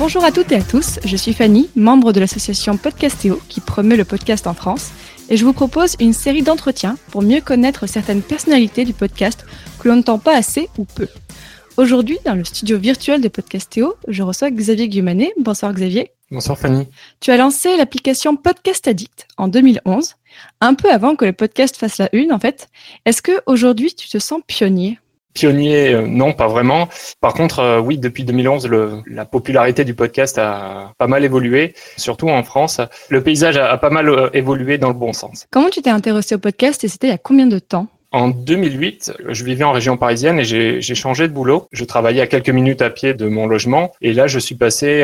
Bonjour à toutes et à tous, je suis Fanny, membre de l'association Podcastéo qui promeut le podcast en France et je vous propose une série d'entretiens pour mieux connaître certaines personnalités du podcast que l'on n'entend pas assez ou peu. Aujourd'hui, dans le studio virtuel de Podcastéo, je reçois Xavier Guimane. Bonsoir Xavier. Bonsoir Fanny. Tu as lancé l'application Podcast Addict en 2011, un peu avant que le podcast fasse la une en fait. Est-ce qu'aujourd'hui tu te sens pionnier ? Pionnier, non, pas vraiment. Par contre, oui, depuis 2011, la popularité du podcast a pas mal évolué, surtout en France. Le paysage a pas mal évolué dans le bon sens. Comment tu t'es intéressé au podcast et c'était il y a combien de temps ? En 2008, je vivais en région parisienne et j'ai changé de boulot. Je travaillais à quelques minutes à pied de mon logement et là, je suis passé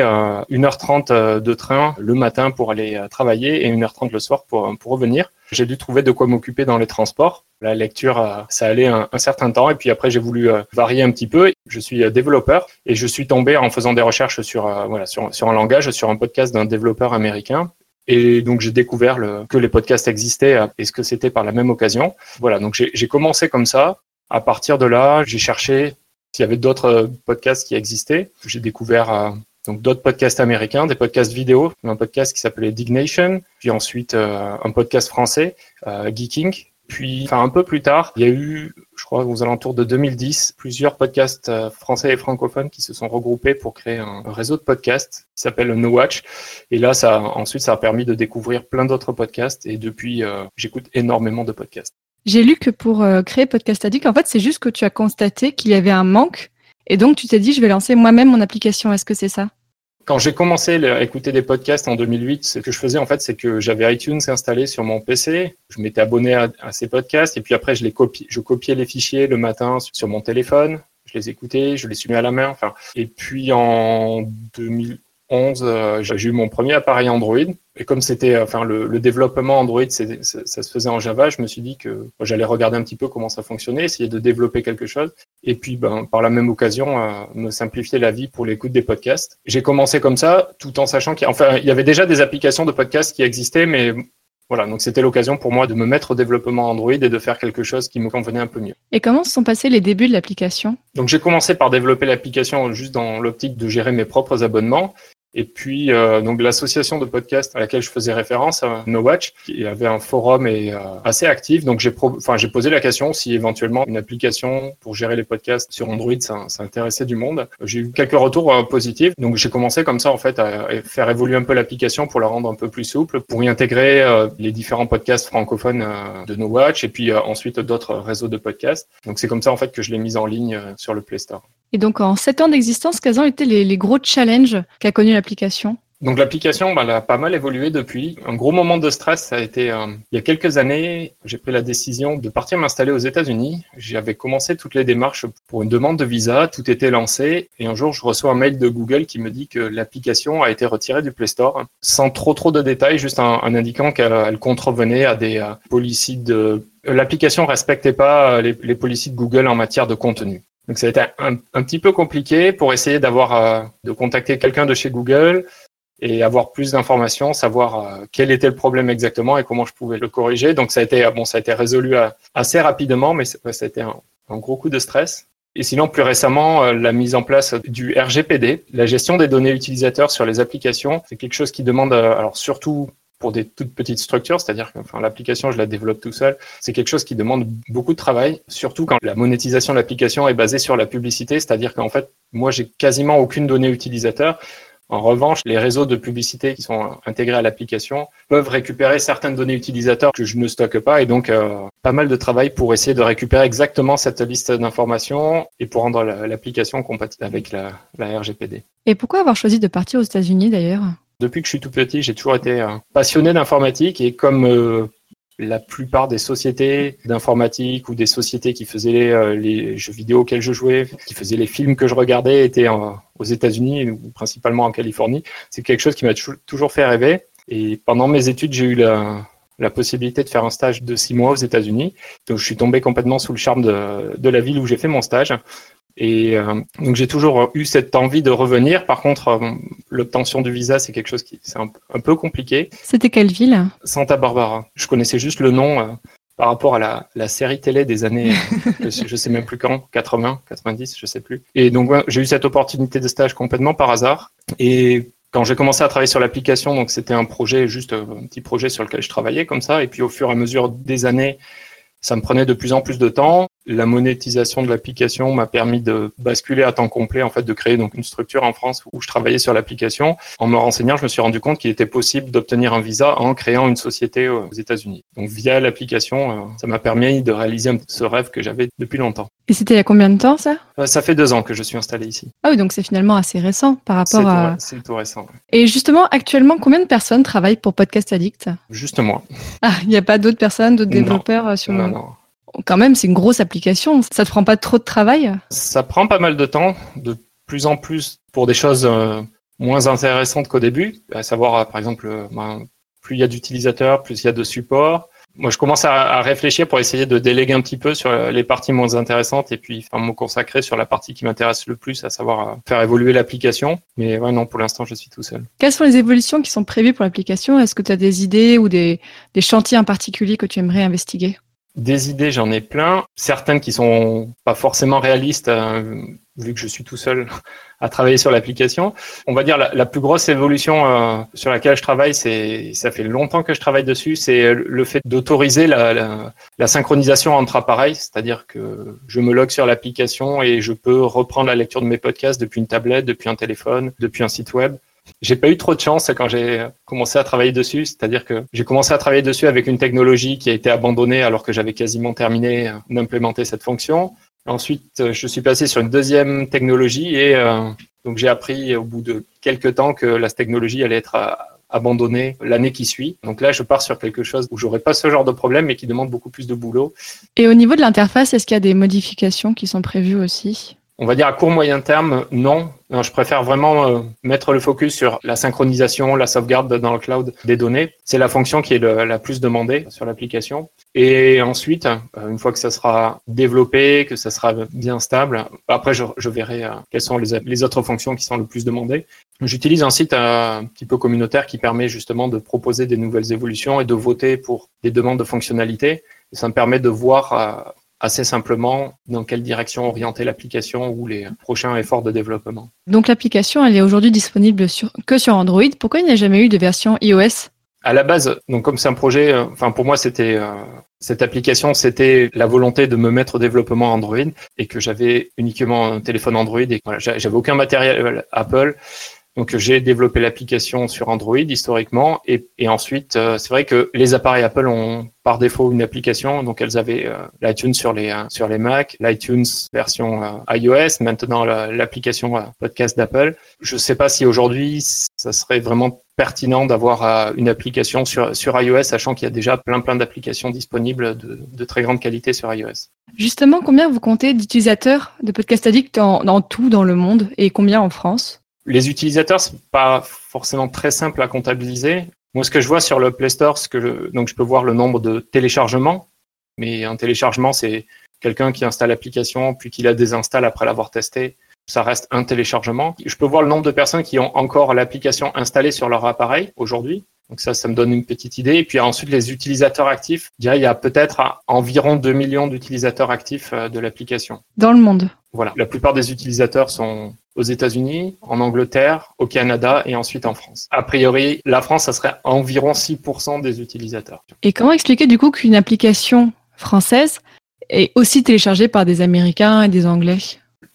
1h30 de train le matin pour aller travailler et 1h30 le soir pour revenir. J'ai dû trouver de quoi m'occuper dans les transports. La lecture, ça allait un certain temps et puis après j'ai voulu varier un petit peu. Je suis développeur et je suis tombé en faisant des recherches sur un langage, sur un podcast d'un développeur américain. Et donc j'ai découvert que les podcasts existaient et ce que c'était par la même occasion. Voilà, donc j'ai commencé comme ça. À partir de là, j'ai cherché s'il y avait d'autres podcasts qui existaient. J'ai découvert donc d'autres podcasts américains, des podcasts vidéo, un podcast qui s'appelait Dignation, puis ensuite un podcast français, Geeking. Puis, un peu plus tard, il y a eu, je crois, aux alentours de 2010, plusieurs podcasts français et francophones qui se sont regroupés pour créer un réseau de podcasts qui s'appelle No Watch. Et là, ça a permis de découvrir plein d'autres podcasts. Et depuis, j'écoute énormément de podcasts. J'ai lu que pour créer Podcast Addict, en fait, c'est juste que tu as constaté qu'il y avait un manque. Et donc, tu t'es dit, je vais lancer moi-même mon application. Est-ce que c'est ça ? Quand j'ai commencé à écouter des podcasts en 2008, ce que je faisais, en fait, c'est que j'avais iTunes installé sur mon PC. Je m'étais abonné à ces podcasts et puis après, je copiais les fichiers le matin sur mon téléphone. Je les écoutais, je les suivais à la main. Et puis, en 2011, j'ai eu mon premier appareil Android. Et comme c'était, le développement Android, ça se faisait en Java, je me suis dit que j'allais regarder un petit peu comment ça fonctionnait, essayer de développer quelque chose. Et puis, par la même occasion, me simplifier la vie pour l'écoute des podcasts. J'ai commencé comme ça, tout en sachant qu'il y avait déjà des applications de podcasts qui existaient, mais voilà. Donc, c'était l'occasion pour moi de me mettre au développement Android et de faire quelque chose qui me convenait un peu mieux. Et comment se sont passés les débuts de l'application ? Donc, j'ai commencé par développer l'application juste dans l'optique de gérer mes propres abonnements. Et puis, donc l'association de podcasts à laquelle je faisais référence, No Watch, il y avait un forum assez actif. Donc, j'ai posé la question si éventuellement une application pour gérer les podcasts sur Android, ça intéressait du monde. J'ai eu quelques retours positifs. Donc, j'ai commencé comme ça, en fait, à faire évoluer un peu l'application pour la rendre un peu plus souple, pour y intégrer les différents podcasts francophones de No Watch et puis ensuite d'autres réseaux de podcasts. Donc, c'est comme ça, en fait, que je l'ai mise en ligne sur le Play Store. Et donc, en 7 ans d'existence, quels ont été les gros challenges qu'a connu l'application ? Donc, l'application, elle a pas mal évolué depuis. Un gros moment de stress, ça a été il y a quelques années, j'ai pris la décision de partir m'installer aux États-Unis. J'avais commencé toutes les démarches pour une demande de visa, tout était lancé. Et un jour, je reçois un mail de Google qui me dit que l'application a été retirée du Play Store, sans trop de détails, juste en indiquant qu'elle contrevenait à des policies de... L'application respectait pas les policies de Google en matière de contenu. Donc, ça a été un petit peu compliqué pour essayer de contacter quelqu'un de chez Google et avoir plus d'informations, savoir quel était le problème exactement et comment je pouvais le corriger. Donc, ça a été résolu assez rapidement, mais ça a été un gros coup de stress. Et sinon, plus récemment, la mise en place du RGPD, la gestion des données utilisateurs sur les applications, c'est quelque chose qui demande, alors surtout pour des toutes petites structures, c'est-à-dire que l'application, je la développe tout seul. C'est quelque chose qui demande beaucoup de travail, surtout quand la monétisation de l'application est basée sur la publicité, c'est-à-dire qu'en fait, moi, j'ai quasiment aucune donnée utilisateur. En revanche, les réseaux de publicité qui sont intégrés à l'application peuvent récupérer certaines données utilisateurs que je ne stocke pas et donc pas mal de travail pour essayer de récupérer exactement cette liste d'informations et pour rendre l'application compatible avec la RGPD. Et pourquoi avoir choisi de partir aux États-Unis d'ailleurs ? Depuis que je suis tout petit, j'ai toujours été passionné d'informatique et comme la plupart des sociétés d'informatique ou des sociétés qui faisaient les jeux vidéo auxquels je jouais, qui faisaient les films que je regardais, étaient aux États-Unis ou principalement en Californie, c'est quelque chose qui m'a toujours fait rêver. Et pendant mes études, j'ai eu la possibilité de faire un stage de 6 mois aux États-Unis. Donc, je suis tombé complètement sous le charme de la ville où j'ai fait mon stage. Et donc, j'ai toujours eu cette envie de revenir. Par contre, l'obtention du visa, c'est quelque chose qui c'est un peu compliqué. C'était quelle ville ? Santa Barbara. Je connaissais juste le nom. par rapport à la série télé des années, je sais même plus quand, 80, 90, je sais plus. Et donc, ouais, j'ai eu cette opportunité de stage complètement par hasard. Et quand j'ai commencé à travailler sur l'application, donc c'était un projet, juste un petit projet sur lequel je travaillais comme ça. Et puis, au fur et à mesure des années, ça me prenait de plus en plus de temps. La monétisation de l'application m'a permis de basculer à temps complet, en fait, de créer donc une structure en France où je travaillais sur l'application. En me renseignant, je me suis rendu compte qu'il était possible d'obtenir un visa en créant une société aux États-Unis. Donc, via l'application, ça m'a permis de réaliser ce rêve que j'avais depuis longtemps. Et c'était il y a combien de temps, ça? Ça fait 2 ans que je suis installé ici. Ah oui, donc c'est finalement assez récent par rapport à... C'est tout récent. Ouais. Et justement, actuellement, combien de personnes travaillent pour Podcast Addict? Juste moi. Ah, il n'y a pas d'autres personnes, d'autres développeurs sur le... Non. Quand même, c'est une grosse application. Ça ne te prend pas trop de travail? Ça prend pas mal de temps, de plus en plus, pour des choses moins intéressantes qu'au début. À savoir, par exemple, plus il y a d'utilisateurs, plus il y a de supports. Moi, je commence à réfléchir pour essayer de déléguer un petit peu sur les parties moins intéressantes et puis me consacrer sur la partie qui m'intéresse le plus, à savoir faire évoluer l'application. Mais ouais, non, pour l'instant, je suis tout seul. Quelles sont les évolutions qui sont prévues pour l'application? Est-ce que tu as des idées ou des chantiers en particulier que tu aimerais investiguer? Des idées, j'en ai plein. Certaines qui sont pas forcément réalistes, vu que je suis tout seul à travailler sur l'application. On va dire la plus grosse évolution sur laquelle je travaille, ça fait longtemps que je travaille dessus, c'est le fait d'autoriser la synchronisation entre appareils, c'est-à-dire que je me log sur l'application et je peux reprendre la lecture de mes podcasts depuis une tablette, depuis un téléphone, depuis un site web. J'ai pas eu trop de chance quand j'ai commencé à travailler dessus, c'est-à-dire que j'ai commencé à travailler dessus avec une technologie qui a été abandonnée alors que j'avais quasiment terminé d'implémenter cette fonction. Ensuite, je suis passé sur une deuxième technologie et donc j'ai appris au bout de quelques temps que la technologie allait être abandonnée l'année qui suit. Donc là, je pars sur quelque chose où j'aurai pas ce genre de problème mais qui demande beaucoup plus de boulot. Et au niveau de l'interface, est-ce qu'il y a des modifications qui sont prévues aussi ? On va dire à court-moyen terme, non. Non, je préfère vraiment mettre le focus sur la synchronisation, la sauvegarde dans le cloud des données. C'est la fonction qui est la plus demandée sur l'application. Et ensuite, une fois que ça sera développé, que ça sera bien stable, après je verrai quelles sont les autres fonctions qui sont le plus demandées. J'utilise un site un petit peu communautaire qui permet justement de proposer des nouvelles évolutions et de voter pour des demandes de fonctionnalités. Et ça me permet de voir... assez simplement dans quelle direction orienter l'application ou les prochains efforts de développement. Donc l'application, elle est aujourd'hui disponible que sur Android. Pourquoi il n'y a jamais eu de version iOS? À la base, donc comme c'est un projet, pour moi c'était cette application, c'était la volonté de me mettre au développement Android et que j'avais uniquement un téléphone Android et voilà, j'avais aucun matériel Apple. Donc j'ai développé l'application sur Android historiquement et ensuite c'est vrai que les appareils Apple ont par défaut une application, donc elles avaient l'iTunes sur les Mac, l'iTunes version iOS, maintenant l'application podcast d'Apple. Je sais pas si aujourd'hui ça serait vraiment pertinent d'avoir une application sur iOS, sachant qu'il y a déjà plein d'applications disponibles de très grande qualité sur iOS. Justement, combien vous comptez d'utilisateurs de Podcast Addict dans tout dans le monde et combien en France? Les utilisateurs, c'est pas forcément très simple à comptabiliser. Moi, ce que je vois sur le Play Store, donc je peux voir le nombre de téléchargements. Mais un téléchargement, c'est quelqu'un qui installe l'application, puis qui la désinstalle après l'avoir testée. Ça reste un téléchargement. Je peux voir le nombre de personnes qui ont encore l'application installée sur leur appareil aujourd'hui. Donc ça me donne une petite idée. Et puis ensuite, les utilisateurs actifs, je dirais, il y a peut-être environ 2 millions d'utilisateurs actifs de l'application. Dans le monde. Voilà. La plupart des utilisateurs sont aux États-Unis, en Angleterre, au Canada et ensuite en France. A priori, la France, ça serait environ 6% des utilisateurs. Et comment expliquer du coup qu'une application française est aussi téléchargée par des Américains et des Anglais ?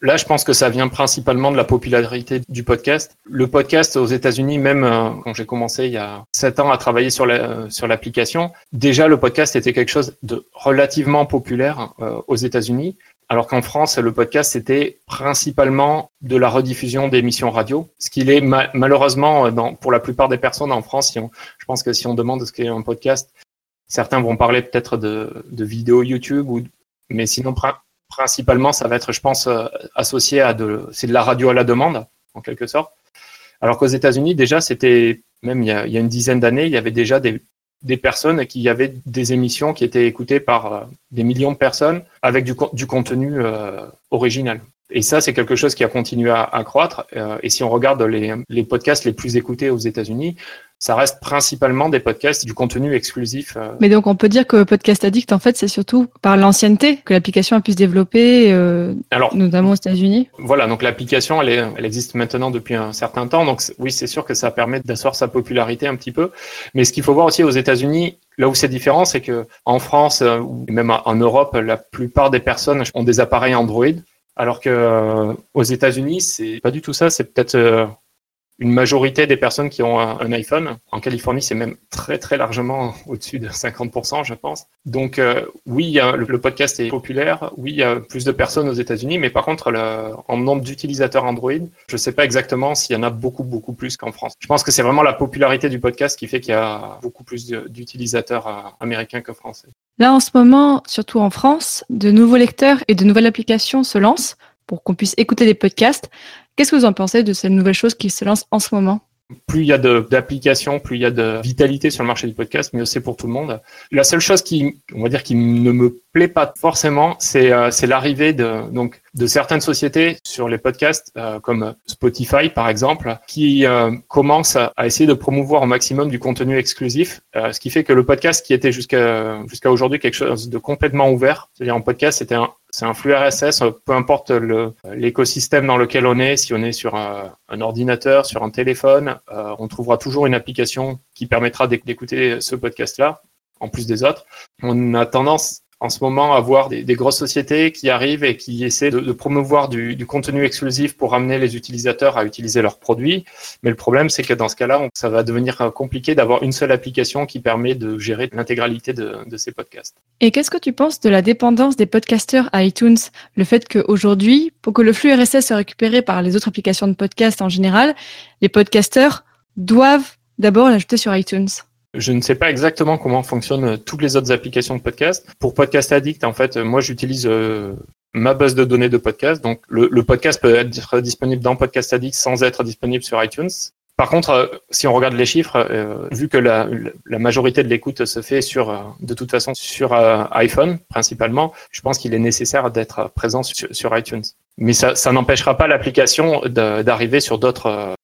Là, je pense que ça vient principalement de la popularité du podcast. Le podcast aux États-Unis, même quand j'ai commencé il y a 7 ans à travailler sur l'application, déjà le podcast était quelque chose de relativement populaire aux États-Unis, alors qu'en France, le podcast c'était principalement de la rediffusion d'émissions radio. Ce qu'il est malheureusement pour la plupart des personnes en France, je pense que si on demande ce qu'est un podcast, certains vont parler peut-être de vidéos YouTube, mais sinon principalement, ça va être, je pense, associé à c'est de la radio à la demande, en quelque sorte. Alors qu'aux États-Unis, déjà, c'était, même il y a une dizaine d'années, il y avait déjà des personnes qui avaient des émissions qui étaient écoutées par des millions de personnes avec du contenu original. Et ça, c'est quelque chose qui a continué à croître. Et si on regarde les podcasts les plus écoutés aux États-Unis, ça reste principalement des podcasts, du contenu exclusif. Mais donc, on peut dire que Podcast Addict, en fait, c'est surtout par l'ancienneté que l'application a pu se développer, alors, notamment aux États-Unis. Voilà, donc l'application, elle existe maintenant depuis un certain temps. Donc, oui, c'est sûr que ça permet d'asseoir sa popularité un petit peu. Mais ce qu'il faut voir aussi aux États-Unis, là où c'est différent, c'est que en France ou même en Europe, la plupart des personnes ont des appareils Android, alors que aux États-Unis, c'est pas du tout ça. C'est peut-être une majorité des personnes qui ont un iPhone. En Californie, c'est même très, très largement au-dessus de 50%, je pense. Donc, oui, le podcast est populaire. Oui, il y a plus de personnes aux États-Unis. Mais par contre, en nombre d'utilisateurs Android, je ne sais pas exactement s'il y en a beaucoup, beaucoup plus qu'en France. Je pense que c'est vraiment la popularité du podcast qui fait qu'il y a beaucoup plus d'utilisateurs américains que français. Là, en ce moment, surtout en France, de nouveaux lecteurs et de nouvelles applications se lancent pour qu'on puisse écouter des podcasts. Qu'est-ce que vous en pensez de ces nouvelles choses qui se lancent en ce moment ? Plus il y a d'applications, plus il y a de vitalité sur le marché du podcast, mieux c'est pour tout le monde. La seule chose qui ne me plaît pas forcément, c'est l'arrivée de certaines sociétés sur les podcasts, comme Spotify par exemple, qui commencent à essayer de promouvoir au maximum du contenu exclusif, ce qui fait que le podcast qui était jusqu'à aujourd'hui quelque chose de complètement ouvert, c'est-à-dire en podcast c'est un flux RSS, peu importe l'écosystème dans lequel on est, si on est sur un ordinateur, sur un téléphone, on trouvera toujours une application qui permettra d'écouter ce podcast-là, en plus des autres. On a tendance en ce moment à voir des grosses sociétés qui arrivent et qui essaient de promouvoir du contenu exclusif pour amener les utilisateurs à utiliser leurs produits. Mais le problème, c'est que dans ce cas-là, ça va devenir compliqué d'avoir une seule application qui permet de gérer l'intégralité de ces podcasts. Et qu'est-ce que tu penses de la dépendance des podcasteurs à iTunes ? Le fait qu'aujourd'hui, pour que le flux RSS soit récupéré par les autres applications de podcast en général, les podcasteurs doivent d'abord l'ajouter sur iTunes. Je ne sais pas exactement comment fonctionnent toutes les autres applications de podcast. Pour Podcast Addict, en fait, moi, j'utilise ma base de données de podcast. Donc, le podcast peut être disponible dans Podcast Addict sans être disponible sur iTunes. Par contre, si on regarde les chiffres, vu que la majorité de l'écoute se fait de toute façon sur iPhone principalement, je pense qu'il est nécessaire d'être présent sur iTunes. Mais ça n'empêchera pas l'application d'arriver sur d'autres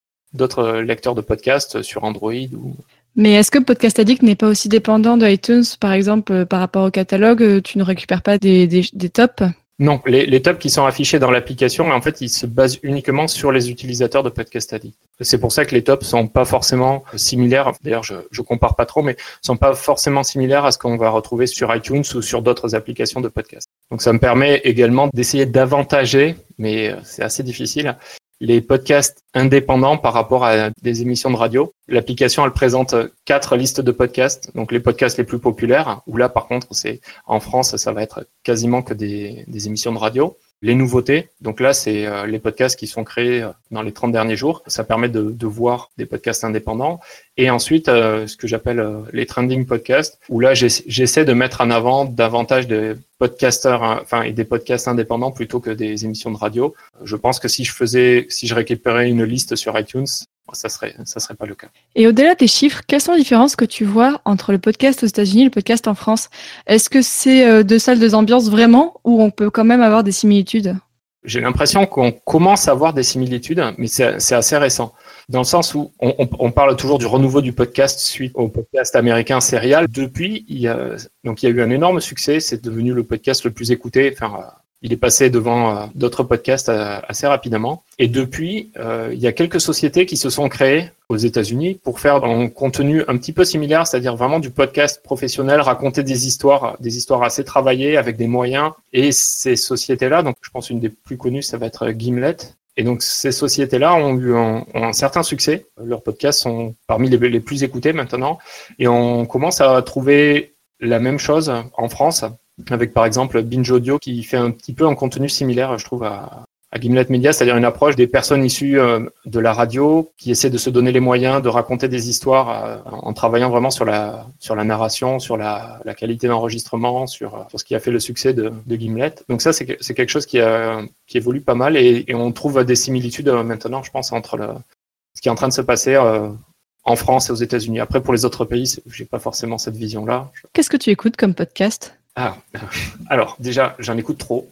lecteurs de podcasts, sur Android ou... Mais est-ce que Podcast Addict n'est pas aussi dépendant de iTunes, par exemple, par rapport au catalogue, tu ne récupères pas des tops ? Non, les tops qui sont affichés dans l'application, en fait, ils se basent uniquement sur les utilisateurs de Podcast Addict. C'est pour ça que les tops sont pas forcément similaires. D'ailleurs, je compare pas trop, mais sont pas forcément similaires à ce qu'on va retrouver sur iTunes ou sur d'autres applications de podcast. Donc, ça me permet également d'essayer d'avantager, mais c'est assez difficile, les podcasts indépendants par rapport à des émissions de radio. L'application, elle présente 4 listes de podcasts, donc les podcasts les plus populaires, où là, par contre, en France, ça va être quasiment que des émissions de radio. Les nouveautés, donc là, c'est les podcasts qui sont créés dans les 30 derniers jours. Ça permet de voir des podcasts indépendants. Et ensuite, ce que j'appelle les trending podcasts, où là, j'essaie de mettre en avant davantage des podcasteurs, enfin, et des podcasts indépendants plutôt que des émissions de radio. Je pense que si je récupérais une liste sur iTunes, ça serait pas le cas. Et au-delà des chiffres, quelles sont les différences que tu vois entre le podcast aux États-Unis et le podcast en France ? Est-ce que c'est deux salles, deux ambiances vraiment, ou on peut quand même avoir des similitudes ? J'ai l'impression qu'on commence à avoir des similitudes, mais c'est assez récent. Dans le sens où on parle toujours du renouveau du podcast suite au podcast américain Serial. Depuis, il y a eu un énorme succès. C'est devenu le podcast le plus écouté. Enfin, il est passé devant d'autres podcasts assez rapidement. Et depuis, il y a quelques sociétés qui se sont créées aux États-Unis pour faire un contenu un petit peu similaire, c'est-à-dire vraiment du podcast professionnel, raconter des histoires assez travaillées avec des moyens. Et ces sociétés-là, donc je pense une des plus connues, ça va être Gimlet. Et donc ces sociétés-là ont eu un certain succès. Leurs podcasts sont parmi les plus écoutés maintenant. Et on commence à trouver la même chose en France, avec par exemple Binge Audio qui fait un petit peu un contenu similaire, je trouve, à Gimlet Media, c'est-à-dire une approche des personnes issues de la radio qui essaient de se donner les moyens de raconter des histoires en travaillant vraiment sur la narration, sur la qualité d'enregistrement, sur ce qui a fait le succès de Gimlet. Donc ça, c'est quelque chose qui évolue pas mal et on trouve des similitudes maintenant, je pense, entre ce qui est en train de se passer en France et aux États-Unis. Après, pour les autres pays, j'ai pas forcément cette vision-là. Qu'est-ce que tu écoutes comme podcast ? Alors, déjà, j'en écoute trop.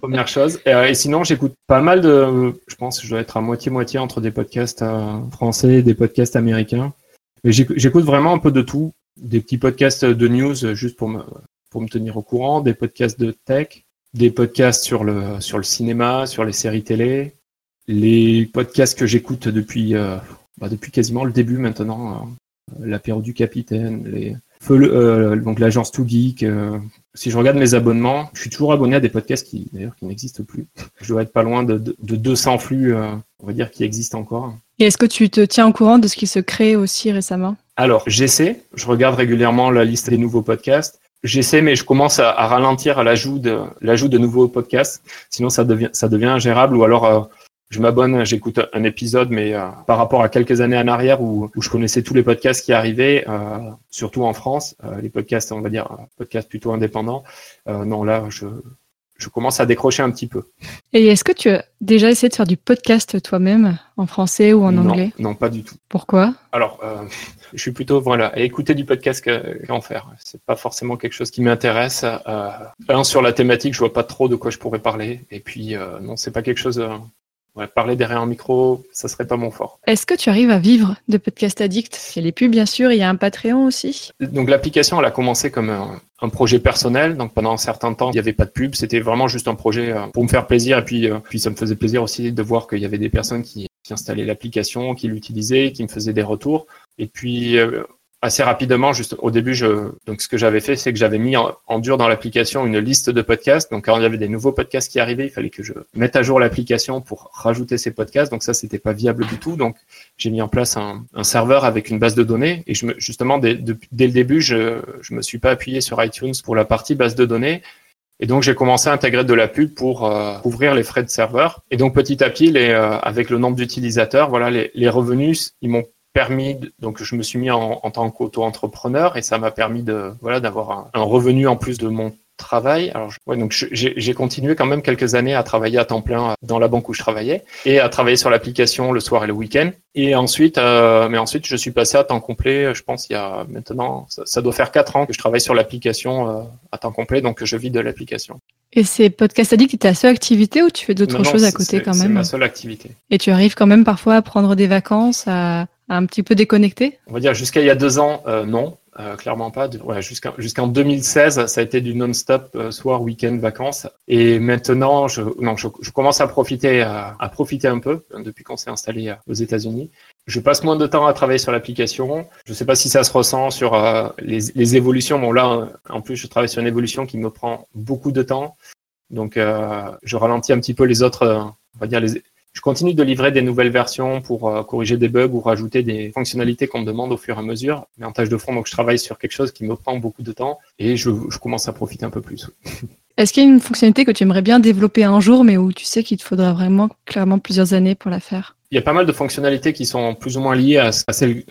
Première chose. Et sinon, j'écoute pas mal de... Je pense que je dois être à moitié-moitié entre des podcasts français et des podcasts américains. Mais j'écoute vraiment un peu de tout. Des petits podcasts de news, juste pour me tenir au courant. Des podcasts de tech. Des podcasts sur le cinéma, sur les séries télé. Les podcasts que j'écoute depuis quasiment le début maintenant. L'apéro du capitaine, donc l'agence 2Geek. Si je regarde mes abonnements, je suis toujours abonné à des podcasts qui n'existent plus. Je dois être pas loin de 200 flux, on va dire, qui existent encore. Et est-ce que tu te tiens au courant de ce qui se crée aussi récemment? Alors, j'essaie. Je regarde régulièrement la liste des nouveaux podcasts. J'essaie, mais je commence à ralentir à l'ajout de nouveaux podcasts. Sinon, ça devient ingérable. Ou alors... je m'abonne, j'écoute un épisode, mais par rapport à quelques années en arrière où je connaissais tous les podcasts qui arrivaient, surtout en France, les podcasts, on va dire, podcasts plutôt indépendants. Non, là, je commence à décrocher un petit peu. Et est-ce que tu as déjà essayé de faire du podcast toi-même, en français ou en anglais? Non, pas du tout. Pourquoi? Alors, je suis plutôt à écouter du podcast qu'en faire. C'est pas forcément quelque chose qui m'intéresse. Sur la thématique, je vois pas trop de quoi je pourrais parler. Et puis, non, c'est pas quelque chose... parler derrière un micro, ça serait pas mon fort. Est-ce que tu arrives à vivre de Podcast Addict? Il y a les pubs, bien sûr, il y a un Patreon aussi. Donc l'application, elle a commencé comme un projet personnel. Donc pendant un certain temps, il n'y avait pas de pub. C'était vraiment juste un projet pour me faire plaisir. Et puis ça me faisait plaisir aussi de voir qu'il y avait des personnes qui installaient l'application, qui l'utilisaient, qui me faisaient des retours. Et puis... assez rapidement, juste au début, donc ce que j'avais fait, c'est que j'avais mis en dur dans l'application une liste de podcasts. Donc quand il y avait des nouveaux podcasts qui arrivaient, il fallait que je mette à jour l'application pour rajouter ces podcasts. Donc ça, c'était pas viable du tout. Donc j'ai mis en place un serveur avec une base de données. Et justement, dès le début, je me suis pas appuyé sur iTunes pour la partie base de données. Et donc j'ai commencé à intégrer de la pub pour couvrir les frais de serveur. Et donc petit à petit, avec le nombre d'utilisateurs, les revenus, ils m'ont permis, donc je me suis mis en tant qu'auto-entrepreneur et ça m'a permis d'avoir un revenu en plus de mon travail. Alors donc j'ai continué quand même quelques années à travailler à temps plein dans la banque où je travaillais et à travailler sur l'application le soir et le week-end. Et ensuite, je suis passé à temps complet. Je pense il y a maintenant, ça doit faire 4 ans que je travaille sur l'application à temps complet, donc je vis de l'application. Et c'est Podcast Addict, c'est ta seule activité ou tu fais d'autres choses à côté quand même? C'est ma seule activité. Et tu arrives quand même parfois à prendre des vacances un petit peu déconnecté? On va dire jusqu'à il y a 2 ans, non, clairement pas. Jusqu'en 2016, ça a été du non-stop, soir, week-end, vacances. Et maintenant, je commence à profiter un peu depuis qu'on s'est installé aux États-Unis. Je passe moins de temps à travailler sur l'application. Je ne sais pas si ça se ressent sur les évolutions. Bon là, en plus, je travaille sur une évolution qui me prend beaucoup de temps. Donc, je ralentis un petit peu les autres, on va dire je continue de livrer des nouvelles versions pour corriger des bugs ou rajouter des fonctionnalités qu'on me demande au fur et à mesure. Mais en tâche de fond, donc je travaille sur quelque chose qui me prend beaucoup de temps et je commence à profiter un peu plus. Est-ce qu'il y a une fonctionnalité que tu aimerais bien développer un jour, mais où tu sais qu'il te faudra vraiment clairement plusieurs années pour la faire? Il y a pas mal de fonctionnalités qui sont plus ou moins liées à celle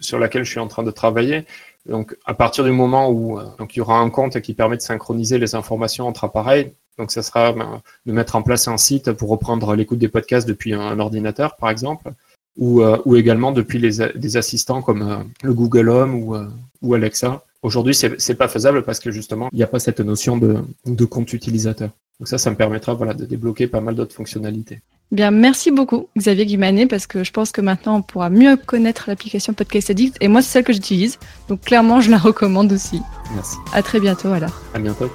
sur laquelle je suis en train de travailler. Donc, à partir du moment où il y aura un compte qui permet de synchroniser les informations entre appareils, donc ça sera de mettre en place un site pour reprendre l'écoute des podcasts depuis un ordinateur, par exemple, ou également depuis des assistants comme le Google Home ou Alexa. Aujourd'hui, c'est pas faisable parce que justement, il n'y a pas cette notion de compte utilisateur. Donc ça me permettra de débloquer pas mal d'autres fonctionnalités. Bien, merci beaucoup Xavier Guimane, parce que je pense que maintenant on pourra mieux connaître l'application Podcast Addict et moi c'est celle que j'utilise, donc clairement je la recommande aussi. Merci. À très bientôt alors. À bientôt.